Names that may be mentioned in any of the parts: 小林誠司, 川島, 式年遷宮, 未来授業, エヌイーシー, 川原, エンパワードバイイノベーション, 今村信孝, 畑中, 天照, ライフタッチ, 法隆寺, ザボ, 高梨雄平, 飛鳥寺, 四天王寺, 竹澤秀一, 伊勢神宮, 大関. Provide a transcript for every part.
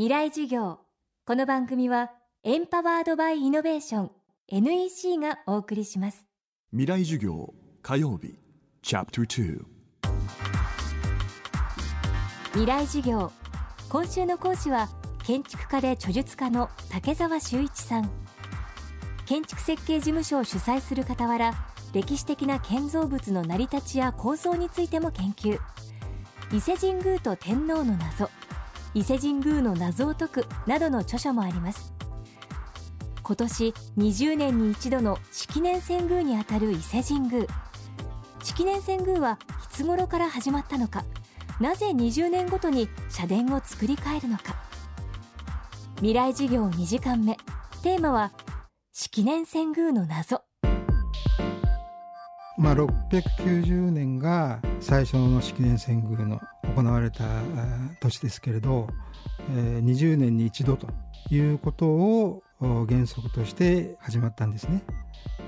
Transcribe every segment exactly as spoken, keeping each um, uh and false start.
未来授業。この番組はエンパワードバイイノベーション エヌイーシー がお送りします。未来授業火曜日チャプターに。未来授業。今週の講師は建築家で著述家の竹澤秀一さん。建築設計事務所を主催する傍ら、歴史的な建造物の成り立ちや構造についても研究。伊勢神宮と天皇の謎、伊勢神宮の謎を解くなどの著書もあります。今年にじゅうねんに一度の式年遷宮にあたる伊勢神宮、式年遷宮はいつ頃から始まったのか、なぜにじゅうねんごとに社殿を作り変えるのか。未来授業にじかんめ、テーマは式年遷宮の謎。まあ、ろっぴゃくきゅうじゅうねんが最初の式年遷宮の行われた年ですけれど、にじゅうねんに一度ということを原則として始まったんですね。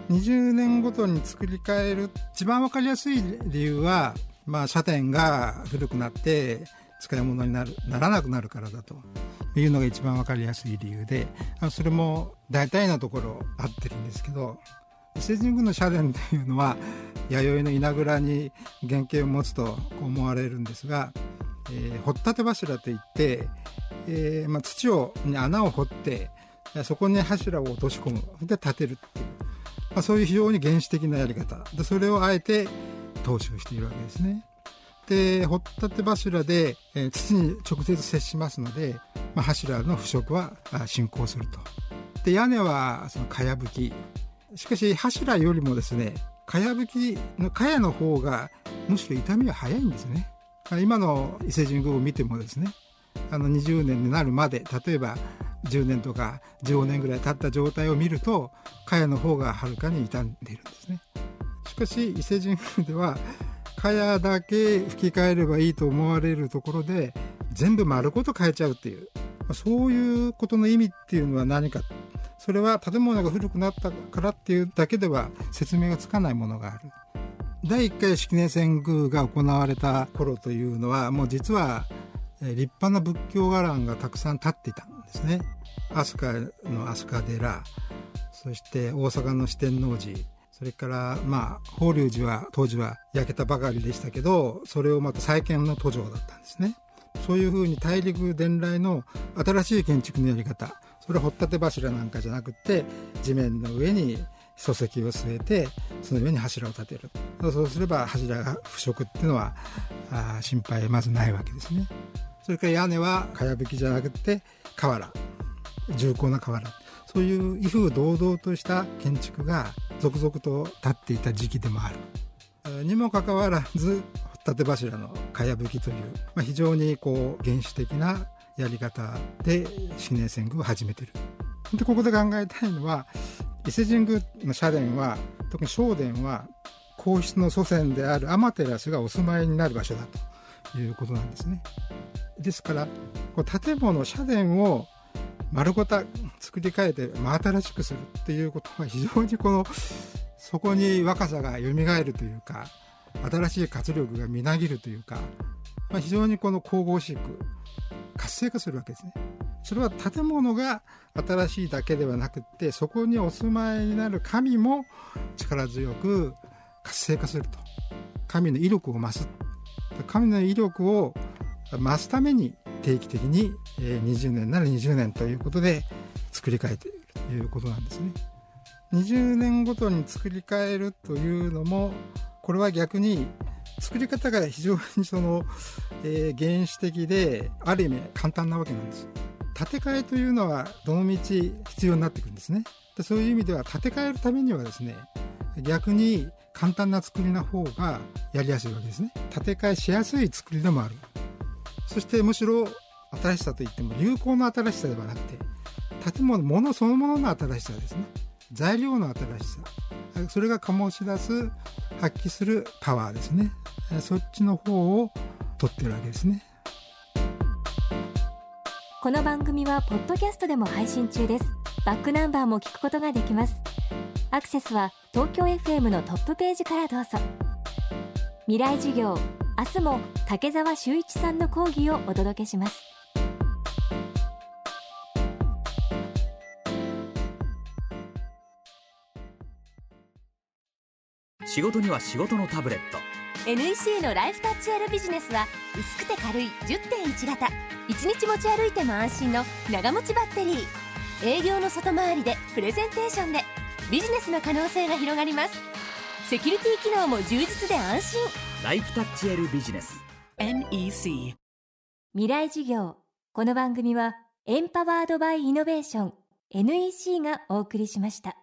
にじゅうねんごとに作り変える一番わかりやすい理由は、まあ、社殿が古くなって使い物になる、ならなくなるからだというのが一番わかりやすい理由で、それも大体のところ合ってるんですけど、伊勢神宮の社殿というのは弥生の稲倉に原型を持つと思われるんですが、えー、掘立柱といって、えーまあ、土をに穴を掘ってそこに柱を落とし込むで立てるっていう、まあ、そういう非常に原始的なやり方で、それをあえて踏襲しているわけですね。で、掘立柱で、えー、土に直接接しますので、まあ、柱の腐食は進行すると。で、屋根はそのかやぶき、しかし柱よりもですね、かやぶきのかやの方がむしろ傷みは早いんですね。今の伊勢神宮を見てもですね、あのにじゅうねんになるまで、例えばじゅうねんとかじゅうごねんぐらい経った状態を見ると、かやの方がはるかに傷んでいるんですね。しかし伊勢神宮ではかやだけ吹き替えればいいと思われるところで、全部丸ごと変えちゃうっていう、そういうことの意味っていうのは何か、それは建物が古くなったからっていうだけでは説明がつかないものがある。だいいっかい式年遷宮が行われた頃というのは、もう実は立派な仏教伽藍がたくさん建っていたんですね。飛鳥の飛鳥寺、そして大阪の四天王寺、それからまあ法隆寺は当時は焼けたばかりでしたけど、それをまた再建の途上だったんですね。そういうふうに大陸伝来の新しい建築のやり方、これは掘立柱なんかじゃなくて、地面の上に礎石を据えて、その上に柱を立てる。そうすれば柱が腐食っていうのは心配まずないわけですね。それから屋根はかやぶきじゃなくて瓦、重厚な瓦、そういう威風堂々とした建築が続々と建っていた時期でもあるにもかかわらず、掘立柱のかやぶきという、まあ、非常にこう原始的なやり方で式年遷宮を始めている。で、ここで考えたいのは、伊勢神宮の社殿は、特に正殿は皇室の祖先である天照がお住まいになる場所だということなんですね。ですから、こう建物社殿を丸ごと作り変えて真新しくするっていうことは、非常にこのそこに若さがよみがえるというか、新しい活力がみなぎるというか、まあ、非常にこの神々しく活性化するわけですね。それは建物が新しいだけではなくて、そこにお住まいになる神も力強く活性化すると。神の威力を増す。神の威力を増すために定期的ににじゅうねんならにじゅうねんということで作り変えているということなんですね。にじゅうねんごとに作り変えるというのも、これは逆に作り方が非常にその、えー、原始的で、ある意味簡単なわけなんです。建て替えというのはどの道必要になってくるんですね。で、そういう意味では建て替えるためにはですね、逆に簡単な作りの方がやりやすいわけですね。建て替えしやすい作りでもある。そしてむしろ新しさといっても流行の新しさではなくて、建物ものそのものの新しさですね。材料の新しさ、それが醸し出す、発揮するパワーですね。そっちの方を取ってるわけですね。この番組はポッドキャストでも配信中です。バックナンバーも聞くことができます。アクセスは東京 エフエム のトップページからどうぞ。未来授業、明日も竹澤秀一さんの講義をお届けします。仕事には仕事のタブレット。 エヌイーシー のライフタッチ L ビジネスは薄くて軽い じゅってんいち 型、いちにち持ち歩いても安心の長持ちバッテリー、営業の外回りでプレゼンテーションでビジネスの可能性が広がります。セキュリティ機能も充実で安心。ライフタッチ L ビジネス エヌイーシー 未来事業。この番組はエンパワードバイイノベーション エヌイーシー がお送りしました。